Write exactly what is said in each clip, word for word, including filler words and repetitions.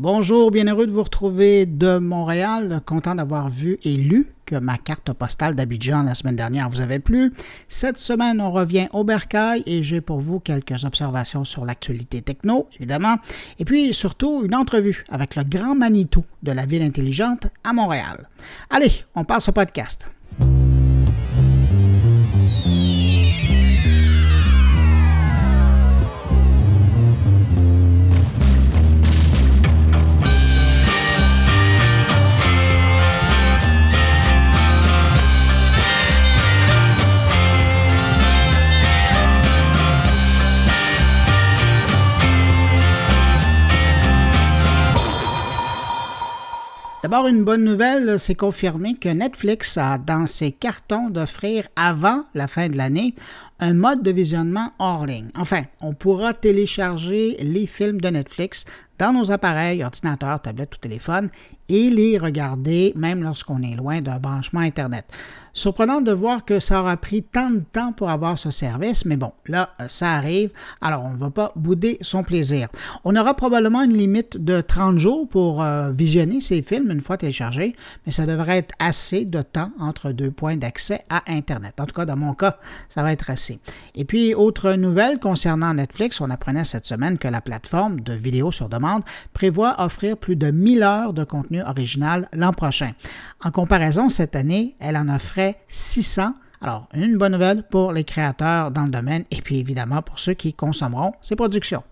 Bonjour, bien heureux de vous retrouver de Montréal, content d'avoir vu et lu que ma carte postale d'Abidjan la semaine dernière vous avait plu. Cette semaine, on revient au bercail et j'ai pour vous quelques observations sur l'actualité techno, évidemment, et puis surtout une entrevue avec le grand Manitou de la ville intelligente à Montréal. Allez, on passe au podcast. D'abord, une bonne nouvelle, c'est confirmé que Netflix a dans ses cartons d'offrir avant la fin de l'année un mode de visionnement hors ligne. Enfin, on pourra télécharger les films de Netflix dans nos appareils, ordinateurs, tablettes ou téléphones et les regarder même lorsqu'on est loin d'un branchement Internet. Surprenant de voir que ça aura pris tant de temps pour avoir ce service, mais bon, là, ça arrive, alors on ne va pas bouder son plaisir. On aura probablement une limite de trente jours pour euh, visionner ces films une fois téléchargés, mais ça devrait être assez de temps entre deux points d'accès à Internet. En tout cas, dans mon cas, ça va être assez. Et puis, autre nouvelle concernant Netflix, on apprenait cette semaine que la plateforme de vidéos sur demande prévoit offrir plus de mille heures de contenu original l'an prochain. En comparaison, cette année, elle en offrait six cents. Alors, une bonne nouvelle pour les créateurs dans le domaine et puis évidemment pour ceux qui consommeront ces productions.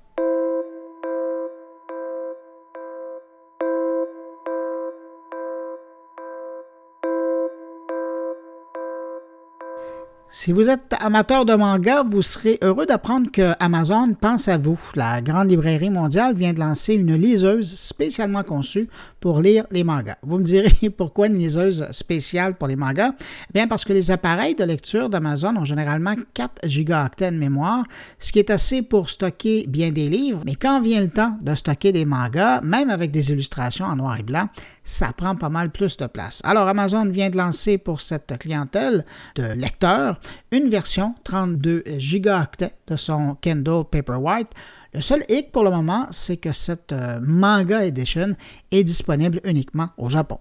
Si vous êtes amateur de manga, vous serez heureux d'apprendre que Amazon pense à vous. La grande librairie mondiale vient de lancer une liseuse spécialement conçue pour lire les mangas. Vous me direz pourquoi une liseuse spéciale pour les mangas? Eh bien parce que les appareils de lecture d'Amazon ont généralement quatre gigaoctets de mémoire, ce qui est assez pour stocker bien des livres. Mais quand vient le temps de stocker des mangas, même avec des illustrations en noir et blanc, ça prend pas mal plus de place. Alors Amazon vient de lancer pour cette clientèle de lecteurs une version trente-deux gigaoctets de son Kindle Paperwhite. Le seul hic pour le moment, c'est que cette Manga Edition est disponible uniquement au Japon.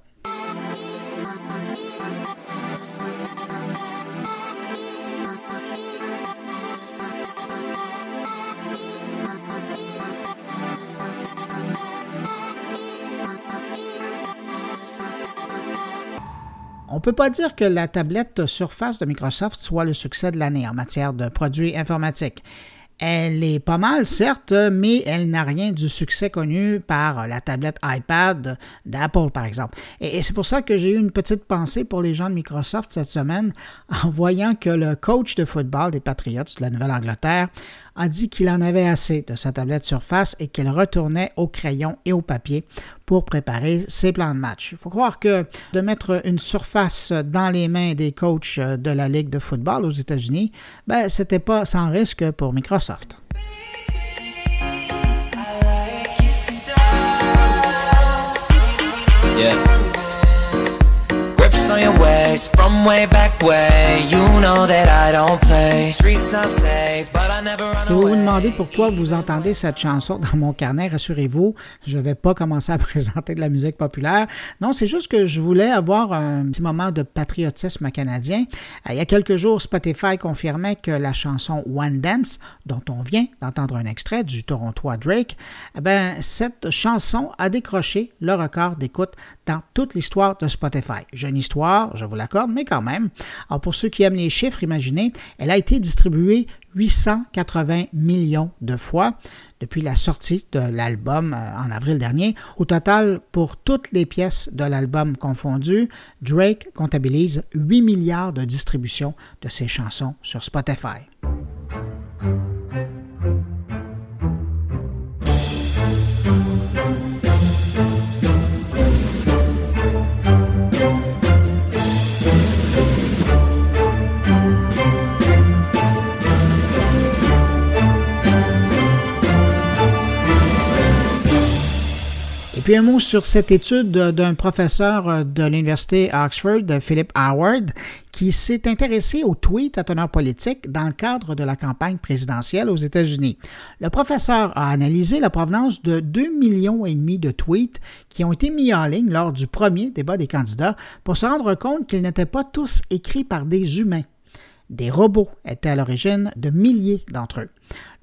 On ne peut pas dire que la tablette Surface de Microsoft soit le succès de l'année en matière de produits informatiques. Elle est pas mal, certes, mais elle n'a rien du succès connu par la tablette iPad d'Apple, par exemple. Et c'est pour ça que j'ai eu une petite pensée pour les gens de Microsoft cette semaine en voyant que le coach de football des Patriots de la Nouvelle-Angleterre a dit qu'il en avait assez de sa tablette Surface et qu'il retournait au crayon et au papier pour préparer ses plans de match. Il faut croire que de mettre une Surface dans les mains des coachs de la Ligue de football aux États-Unis, ben, c'était pas sans risque pour Microsoft. Yeah. Grips on your waist from way back way. You know that I don't play. Streets not safe, but I never run away. Si vous vous demandez pourquoi vous entendez cette chanson dans mon carnet, rassurez-vous, je ne vais pas commencer à présenter de la musique populaire. Non, c'est juste que je voulais avoir un petit moment de patriotisme canadien. Il y a quelques jours, Spotify confirmait que la chanson One Dance, dont on vient d'entendre un extrait du Torontois Drake, eh bien, cette chanson a décroché le record d'écoute dans toute l'histoire de Spotify. Jeune histoire, je vous l'accorde, mais quand même. Alors pour ceux qui aiment les chiffres, imaginez, elle a été distribuée huit cent quatre-vingts millions de fois depuis la sortie de l'album en avril dernier. Au total, pour toutes les pièces de l'album confondues, Drake comptabilise huit milliards de distributions de ses chansons sur Spotify. Et puis un mot sur cette étude d'un professeur de l'université Oxford, Philip Howard, qui s'est intéressé aux tweets à teneur politique dans le cadre de la campagne présidentielle aux États-Unis. Le professeur a analysé la provenance de deux millions et demi de tweets qui ont été mis en ligne lors du premier débat des candidats pour se rendre compte qu'ils n'étaient pas tous écrits par des humains. Des robots étaient à l'origine de milliers d'entre eux.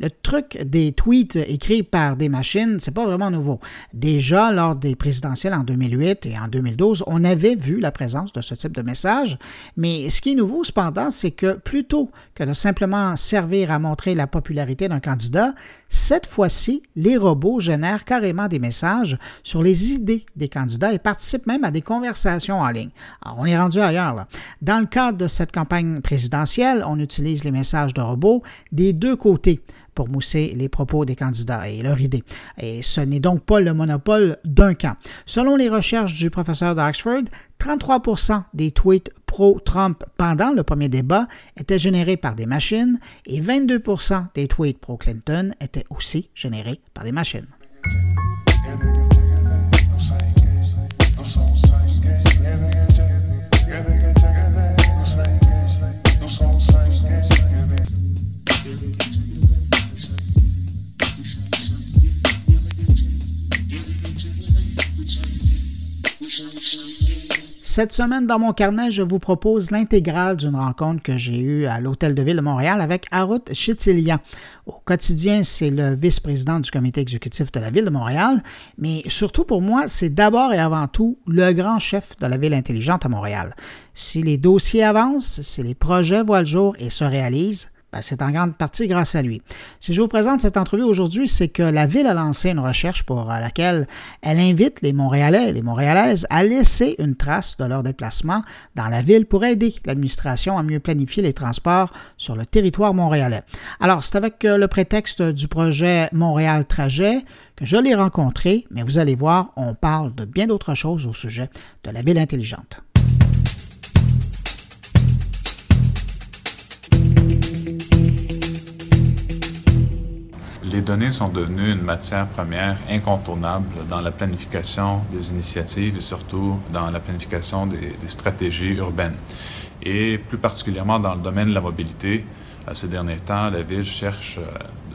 Le truc des tweets écrits par des machines, c'est pas vraiment nouveau. Déjà, lors des présidentielles en deux mille huit et en deux mille douze, on avait vu la présence de ce type de message. Mais ce qui est nouveau, cependant, c'est que plutôt que de simplement servir à montrer la popularité d'un candidat, cette fois-ci, les robots génèrent carrément des messages sur les idées des candidats et participent même à des conversations en ligne. Alors, on est rendu ailleurs, là. Dans le cadre de cette campagne présidentielle, on utilise les messages de robots des deux côtés pour mousser les propos des candidats et leurs idées. Et ce n'est donc pas le monopole d'un camp. Selon les recherches du professeur d'Oxford, trente-trois pour cent des tweets pro-Trump pendant le premier débat étaient générés par des machines et vingt-deux pour cent des tweets pro-Clinton étaient aussi générés par des machines. Cette semaine, dans mon carnet, je vous propose l'intégrale d'une rencontre que j'ai eue à l'Hôtel de Ville de Montréal avec Harout Chitilian. Au quotidien, c'est le vice-président du comité exécutif de la Ville de Montréal, mais surtout pour moi, c'est d'abord et avant tout le grand chef de la Ville intelligente à Montréal. Si les dossiers avancent, si les projets voient le jour et se réalisent, ben, c'est en grande partie grâce à lui. Si je vous présente cette entrevue aujourd'hui, c'est que la Ville a lancé une recherche pour laquelle elle invite les Montréalais et les Montréalaises à laisser une trace de leur déplacement dans la Ville pour aider l'administration à mieux planifier les transports sur le territoire montréalais. Alors, c'est avec le prétexte du projet Montréal Trajet que je l'ai rencontré, mais vous allez voir, on parle de bien d'autres choses au sujet de la Ville intelligente. Les données sont devenues une matière première incontournable dans la planification des initiatives et surtout dans la planification des, des stratégies urbaines. Et plus particulièrement dans le domaine de la mobilité, à ces derniers temps, la Ville cherche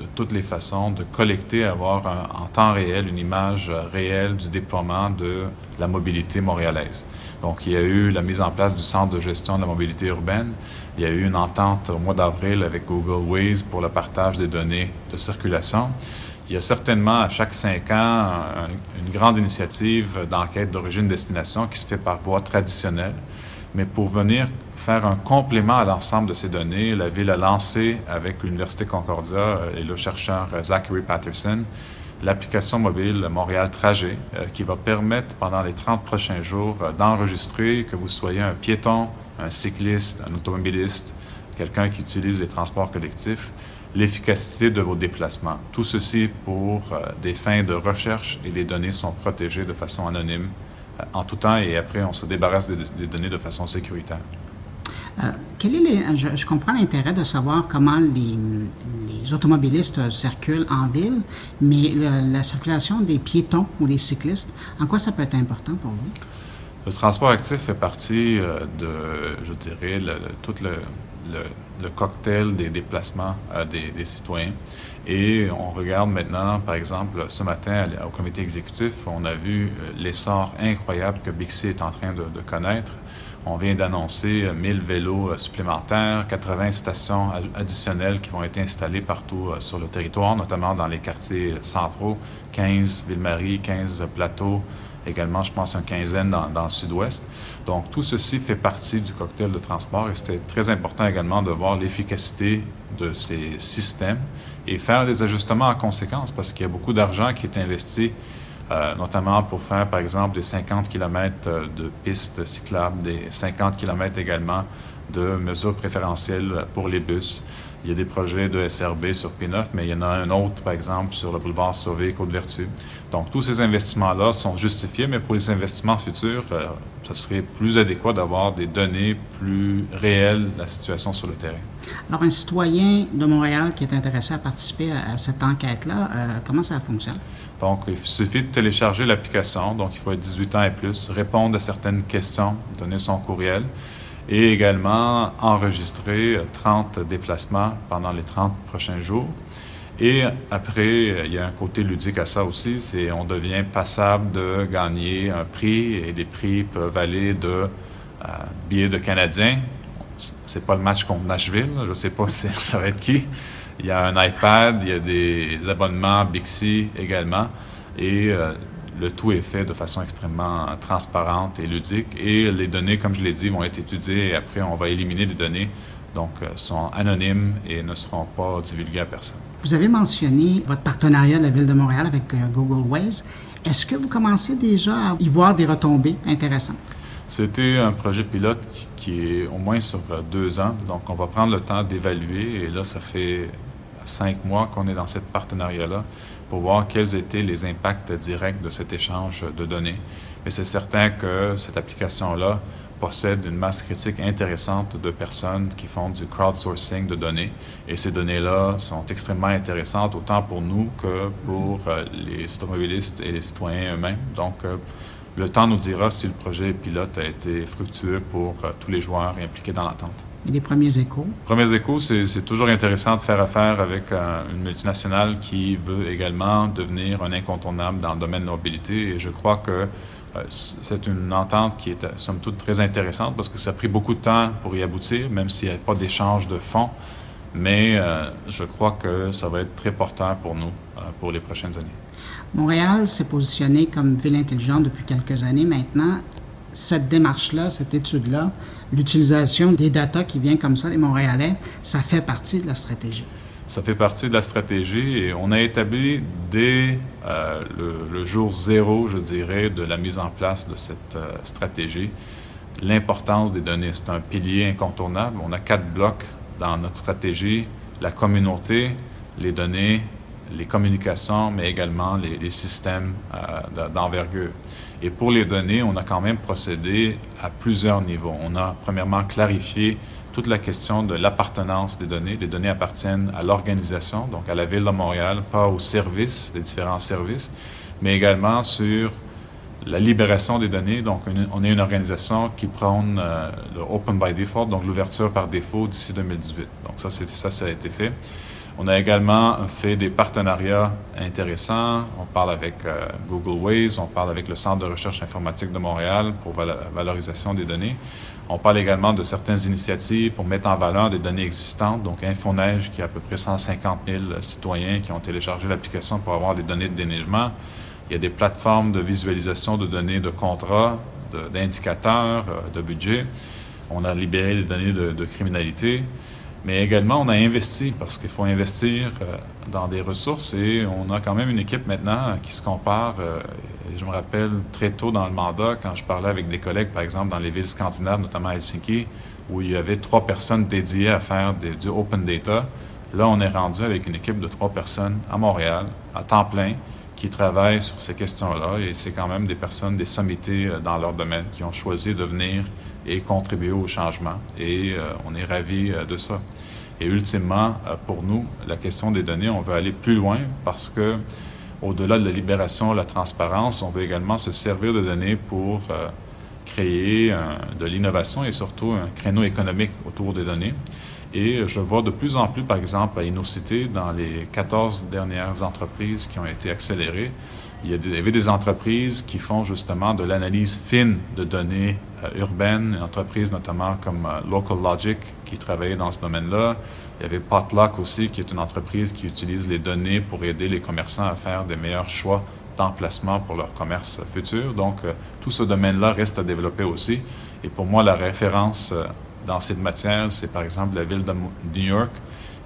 de toutes les façons de collecter, avoir un, en temps réel une image réelle du déploiement de la mobilité montréalaise. Donc, il y a eu la mise en place du Centre de gestion de la mobilité urbaine. Il y a eu une entente au mois d'avril avec Google Waze pour le partage des données de circulation. Il y a certainement, à chaque cinq ans, un, une grande initiative d'enquête d'origine-destination qui se fait par voie traditionnelle. Mais pour venir faire un complément à l'ensemble de ces données, la Ville a lancé, avec l'Université Concordia et le chercheur Zachary Patterson, l'application mobile Montréal Trajet, qui va permettre, pendant les trente prochains jours, d'enregistrer que vous soyez un piéton, un cycliste, un automobiliste, quelqu'un qui utilise les transports collectifs, l'efficacité de vos déplacements. Tout ceci pour euh, des fins de recherche et les données sont protégées de façon anonyme euh, en tout temps et après on se débarrasse des, des données de façon sécuritaire. Euh, quel est les, je, je comprends l'intérêt de savoir comment les, les automobilistes circulent en ville, mais le, la circulation des piétons ou des cyclistes, en quoi ça peut être important pour vous? Le transport actif fait partie euh, de, je dirais, le, le, tout le, le, le cocktail des déplacements euh, des, des citoyens. Et on regarde maintenant, par exemple, ce matin au comité exécutif, on a vu l'essor incroyable que Bixi est en train de, de connaître. On vient d'annoncer mille vélos supplémentaires, quatre-vingts stations additionnelles qui vont être installées partout sur le territoire, notamment dans les quartiers centraux, quinze Ville-Marie, quinze Plateaux, également, je pense, une quinzaine dans, dans le sud-ouest. Donc, tout ceci fait partie du cocktail de transport et c'était très important également de voir l'efficacité de ces systèmes et faire des ajustements en conséquence parce qu'il y a beaucoup d'argent qui est investi, euh, notamment pour faire, par exemple, des cinquante kilomètres de pistes cyclables, des cinquante kilomètres également de mesures préférentielles pour les bus. Il y a des projets de S R B sur P neuf, mais il y en a un autre, par exemple, sur le boulevard Sauvé, Côte-de-Vertu. Donc, tous ces investissements-là sont justifiés, mais pour les investissements futurs, euh, ça serait plus adéquat d'avoir des données plus réelles de la situation sur le terrain. Alors, un citoyen de Montréal qui est intéressé à participer à, à cette enquête-là, euh, comment ça fonctionne? Donc, il suffit de télécharger l'application. Donc, il faut être dix-huit ans et plus, répondre à certaines questions, donner son courriel. Et également enregistrer trente déplacements pendant les trente prochains jours. Et après, il y a un côté ludique à ça aussi, c'est on devient passable de gagner un prix, et les prix peuvent aller de euh, billets de Canadiens. C'est pas le match contre Nashville, je sais pas si ça va être qui. Il y a un iPad, il y a des abonnements Bixi également, et... Euh, Le tout est fait de façon extrêmement transparente et ludique. Et les données, comme je l'ai dit, vont être étudiées et après, on va éliminer des données. Donc, sont anonymes et ne seront pas divulguées à personne. Vous avez mentionné votre partenariat de la Ville de Montréal avec Google Waze. Est-ce que vous commencez déjà à y voir des retombées intéressantes? C'était un projet pilote qui est au moins sur deux ans. Donc, on va prendre le temps d'évaluer. Et là, ça fait cinq mois qu'on est dans ce partenariat-là, pour voir quels étaient les impacts directs de cet échange de données. Mais c'est certain que cette application-là possède une masse critique intéressante de personnes qui font du crowdsourcing de données. Et ces données-là sont extrêmement intéressantes, autant pour nous que pour les automobilistes et les citoyens eux-mêmes. Donc, le temps nous dira si le projet pilote a été fructueux pour tous les joueurs impliqués dans l'entente. Et les premiers échos? Les premiers échos, c'est, c'est toujours intéressant de faire affaire avec euh, une multinationale qui veut également devenir un incontournable dans le domaine de la mobilité. Et je crois que euh, c'est une entente qui est, somme toute, très intéressante parce que ça a pris beaucoup de temps pour y aboutir, même s'il n'y a pas d'échange de fonds. Mais euh, je crois que ça va être très porteur pour nous euh, pour les prochaines années. Montréal s'est positionné comme ville intelligente depuis quelques années maintenant. Cette démarche-là, cette étude-là, l'utilisation des data qui vient comme ça des Montréalais, ça fait partie de la stratégie. Ça fait partie de la stratégie et on a établi dès euh, le, le jour zéro, je dirais, de la mise en place de cette euh, stratégie, l'importance des données. C'est un pilier incontournable. On a quatre blocs dans notre stratégie, la communauté, les données, les communications, mais également les, les systèmes euh, d'envergure. Et pour les données, on a quand même procédé à plusieurs niveaux. On a premièrement clarifié toute la question de l'appartenance des données. Les données appartiennent à l'organisation, donc à la Ville de Montréal, pas aux services, les différents services, mais également sur la libération des données. Donc, une, on est une organisation qui prône euh, le « open by default », donc l'ouverture par défaut d'ici deux mille dix-huit. Donc, ça, c'est, ça, ça a été fait. On a également fait des partenariats intéressants. On parle avec euh, Google Waze, on parle avec le Centre de recherche informatique de Montréal pour la val- valorisation des données. On parle également de certaines initiatives pour mettre en valeur des données existantes. Donc, InfoNeige, qui a à peu près cent cinquante mille citoyens qui ont téléchargé l'application pour avoir des données de déneigement. Il y a des plateformes de visualisation de données de contrats, de, d'indicateurs, de budget. On a libéré des données de, de criminalité. Mais également, on a investi, parce qu'il faut investir dans des ressources et on a quand même une équipe maintenant qui se compare. Je me rappelle très tôt dans le mandat, quand je parlais avec des collègues, par exemple, dans les villes scandinaves, notamment à Helsinki, où il y avait trois personnes dédiées à faire des, du open data. Là, on est rendu avec une équipe de trois personnes à Montréal, à temps plein, qui travaillent sur ces questions-là. Et c'est quand même des personnes, des sommités dans leur domaine, qui ont choisi de venir et contribuer au changement. Et euh, on est ravis euh, de ça. Et ultimement, euh, pour nous, la question des données, on veut aller plus loin parce que, au-delà de la libération, la transparence, on veut également se servir de données pour euh, créer euh, de l'innovation et surtout un créneau économique autour des données. Et je vois de plus en plus, par exemple, à InnoCité, dans les quatorze dernières entreprises qui ont été accélérées, il y a des, il y avait des entreprises qui font justement de l'analyse fine de données euh, urbaines, une entreprise notamment comme euh, Local Logic qui travaillait dans ce domaine-là. Il y avait Potluck aussi, qui est une entreprise qui utilise les données pour aider les commerçants à faire des meilleurs choix d'emplacement pour leur commerce futur. Donc, euh, tout ce domaine-là reste à développer aussi. Et pour moi, la référence euh, dans cette matière, c'est par exemple la ville de New York,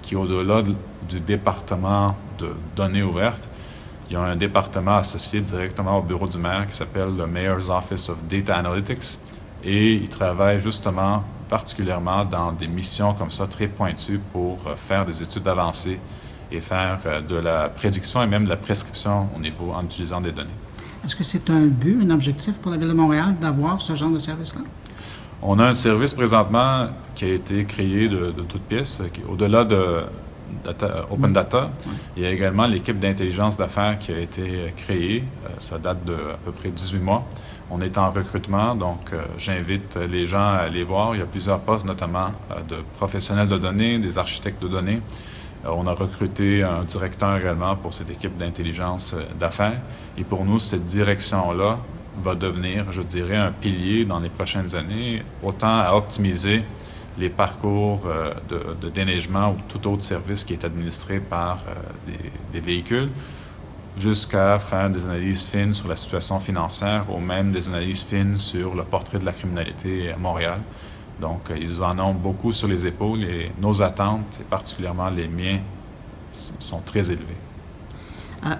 qui au-delà de, du département de données ouvertes, il y a un département associé directement au bureau du maire qui s'appelle le Mayor's Office of Data Analytics et il travaille justement particulièrement dans des missions comme ça très pointues pour euh, faire des études avancées et faire euh, de la prédiction et même de la prescription au niveau en utilisant des données. Est-ce que c'est un but, un objectif pour la Ville de Montréal d'avoir ce genre de service-là? On a un service présentement qui a été créé de, de toutes pièces, qui, au-delà de data, Open Data. Oui. Il y a également l'équipe d'intelligence d'affaires qui a été créée. Euh, ça date de à peu près dix-huit mois. On est en recrutement, donc euh, j'invite les gens à aller voir. Il y a plusieurs postes, notamment euh, de professionnels de données, des architectes de données. Euh, on a recruté un directeur également pour cette équipe d'intelligence d'affaires. Et pour nous, cette direction-là va devenir, je dirais, un pilier dans les prochaines années, autant à optimiser les parcours euh, de, de déneigement ou tout autre service qui est administré par euh, des, des véhicules, jusqu'à faire des analyses fines sur la situation financière ou même des analyses fines sur le portrait de la criminalité à Montréal. Donc, ils en ont beaucoup sur les épaules et nos attentes, et particulièrement les miens, sont très élevées.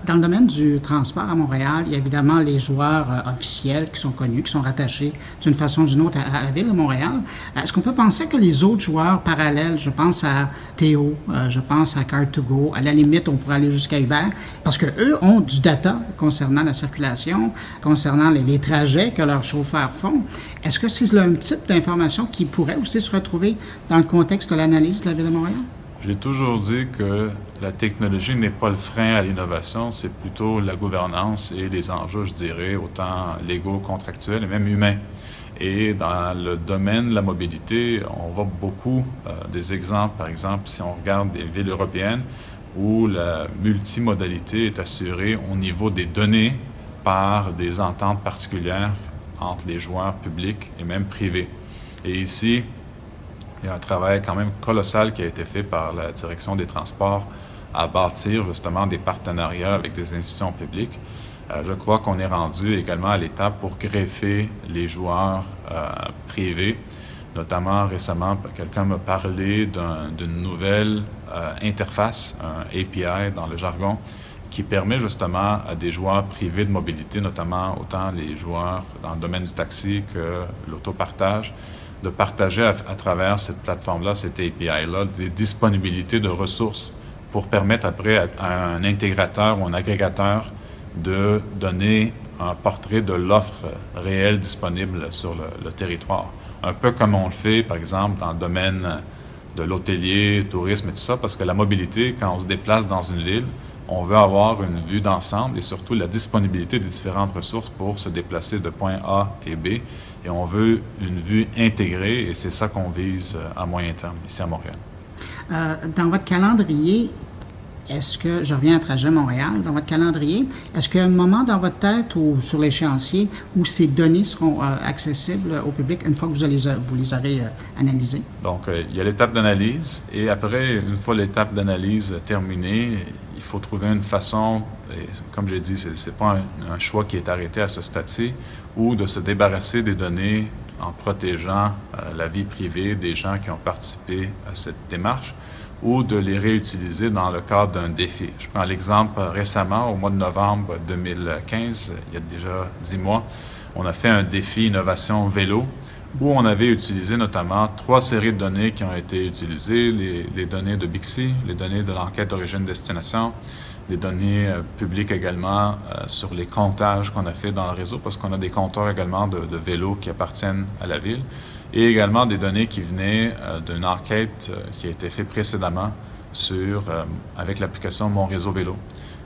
Dans le domaine du transport à Montréal, il y a évidemment les joueurs euh, officiels qui sont connus, qui sont rattachés d'une façon ou d'une autre à, à la Ville de Montréal. Est-ce qu'on peut penser que les autres joueurs parallèles, je pense à Théo, euh, je pense à Car to Go, à la limite, on pourrait aller jusqu'à Uber, parce qu'eux ont du data concernant la circulation, concernant les, les trajets que leurs chauffeurs font. Est-ce que c'est le même type d'information qui pourrait aussi se retrouver dans le contexte de l'analyse de la Ville de Montréal? J'ai toujours dit que la technologie n'est pas le frein à l'innovation, c'est plutôt la gouvernance et les enjeux, je dirais, autant légaux, contractuels et même humains. Et dans le domaine de la mobilité, on voit beaucoup euh, des exemples. Par exemple, si on regarde des villes européennes où la multimodalité est assurée au niveau des données par des ententes particulières entre les joueurs publics et même privés. Et ici, il y a un travail quand même colossal qui a été fait par la Direction des transports à bâtir justement des partenariats avec des institutions publiques. Euh, je crois qu'on est rendu également à l'étape pour greffer les joueurs euh, privés. Notamment récemment, quelqu'un m'a parlé d'un, d'une nouvelle euh, interface, un A P I dans le jargon, qui permet justement à des joueurs privés de mobilité, notamment autant les joueurs dans le domaine du taxi que l'autopartage, de partager à, à travers cette plateforme-là, cette A P I-là, des disponibilités de ressources pour permettre après à, à un intégrateur ou un agrégateur de donner un portrait de l'offre réelle disponible sur le, le territoire. Un peu comme on le fait, par exemple, dans le domaine de l'hôtelier, tourisme et tout ça, parce que la mobilité, quand on se déplace dans une ville, on veut avoir une vue d'ensemble et surtout la disponibilité des différentes ressources pour se déplacer de point A et B. Et on veut une vue intégrée et c'est ça qu'on vise à moyen terme ici à Montréal. Euh, dans votre calendrier, est-ce que, je reviens à Trajet Montréal, dans votre calendrier, est-ce qu'il y a un moment dans votre tête ou sur l'échéancier où ces données seront euh, accessibles au public une fois que vous les, vous les aurez euh, analysées? Donc, euh, il y a l'étape d'analyse et après, une fois l'étape d'analyse terminée, il faut trouver une façon, et comme j'ai dit, c'est, c'est pas un, un choix qui est arrêté à ce stade-ci, ou de se débarrasser des données en protégeant euh, la vie privée des gens qui ont participé à cette démarche, ou de les réutiliser dans le cadre d'un défi. Je prends l'exemple récemment, au mois de novembre deux mille quinze, il y a déjà dix mois, on a fait un défi innovation vélo, où on avait utilisé notamment trois séries de données qui ont été utilisées, les, les données de Bixi, les données de l'enquête d'origine-destination, des données euh, publiques également euh, sur les comptages qu'on a fait dans le réseau, parce qu'on a des compteurs également de, de vélos qui appartiennent à la ville, et également des données qui venaient euh, d'une enquête euh, qui a été faite précédemment sur, euh, avec l'application Mon Réseau Vélo.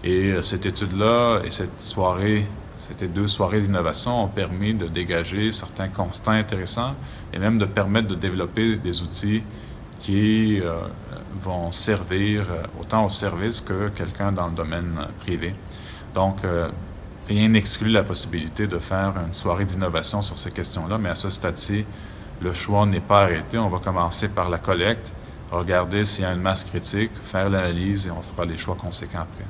Et euh, cette étude-là et cette soirée C'était deux soirées d'innovation ont permis de dégager certains constats intéressants et même de permettre de développer des outils qui euh, vont servir autant au service que quelqu'un dans le domaine privé. Donc, euh, rien n'exclut la possibilité de faire une soirée d'innovation sur ces questions-là, mais à ce stade-ci, le choix n'est pas arrêté. On va commencer par la collecte, regarder s'il y a une masse critique, faire l'analyse et on fera les choix conséquents après.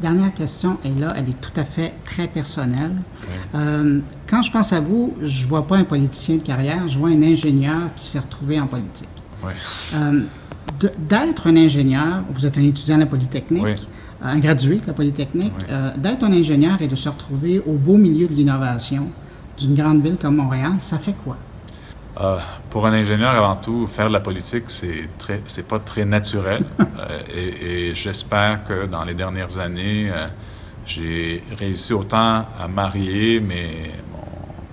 Dernière question, et là, elle est tout à fait très personnelle. Okay. Euh, quand je pense à vous, je ne vois pas un politicien de carrière, je vois un ingénieur qui s'est retrouvé en politique. Oui. Euh, de, d'être un ingénieur, vous êtes un étudiant de la Polytechnique, oui. un gradué de la Polytechnique, oui. euh, d'être un ingénieur et de se retrouver au beau milieu de l'innovation d'une grande ville comme Montréal, ça fait quoi? Euh, pour un ingénieur, avant tout, faire de la politique, c'est très, c'est pas très naturel. euh, et, et j'espère que dans les dernières années, euh, j'ai réussi autant à marier mes, mon,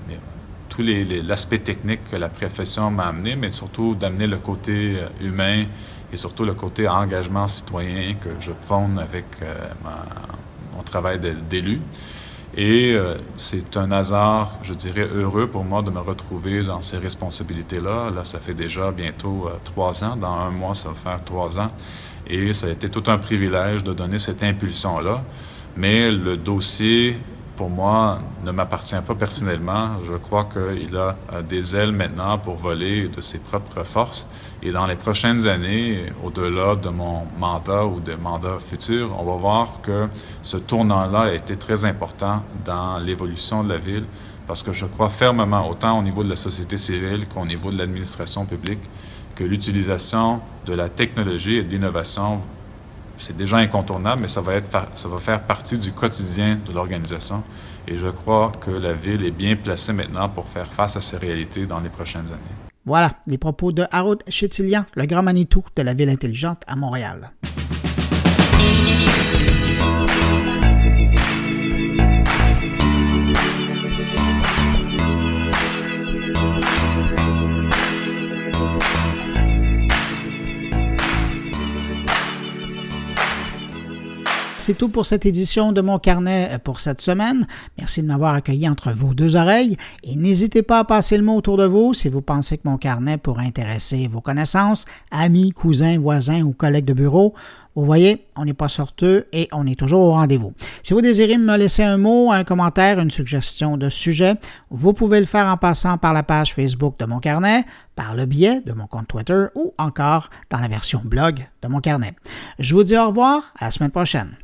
mes, tous les, les, l'aspect technique que la profession m'a amené, mais surtout d'amener le côté humain et surtout le côté engagement citoyen que je prône avec euh, ma, mon travail d'élu. Et euh, c'est un hasard, je dirais, heureux pour moi de me retrouver dans ces responsabilités-là. Là, ça fait déjà bientôt euh, trois ans. Dans un mois, ça va faire trois ans. Et ça a été tout un privilège de donner cette impulsion-là. Mais le dossier, pour moi, ne m'appartient pas personnellement. Je crois qu'il a euh, des ailes maintenant pour voler de ses propres forces. Et dans les prochaines années, au-delà de mon mandat ou des mandats futurs, on va voir que ce tournant-là a été très important dans l'évolution de la ville, parce que je crois fermement, autant au niveau de la société civile qu'au niveau de l'administration publique, que l'utilisation de la technologie et de l'innovation, c'est déjà incontournable, mais ça va être, ça va faire partie du quotidien de l'organisation. Et je crois que la ville est bien placée maintenant pour faire face à ces réalités dans les prochaines années. Voilà les propos de Harout Chitilian, le grand Manitou de la Ville intelligente à Montréal. C'est tout pour cette édition de Mon Carnet pour cette semaine. Merci de m'avoir accueilli entre vos deux oreilles et n'hésitez pas à passer le mot autour de vous si vous pensez que Mon Carnet pourrait intéresser vos connaissances, amis, cousins, voisins ou collègues de bureau. Vous voyez, on n'est pas sorteux et on est toujours au rendez-vous. Si vous désirez me laisser un mot, un commentaire, une suggestion de sujet, vous pouvez le faire en passant par la page Facebook de Mon Carnet, par le biais de mon compte Twitter ou encore dans la version blog de Mon Carnet. Je vous dis au revoir, à la semaine prochaine.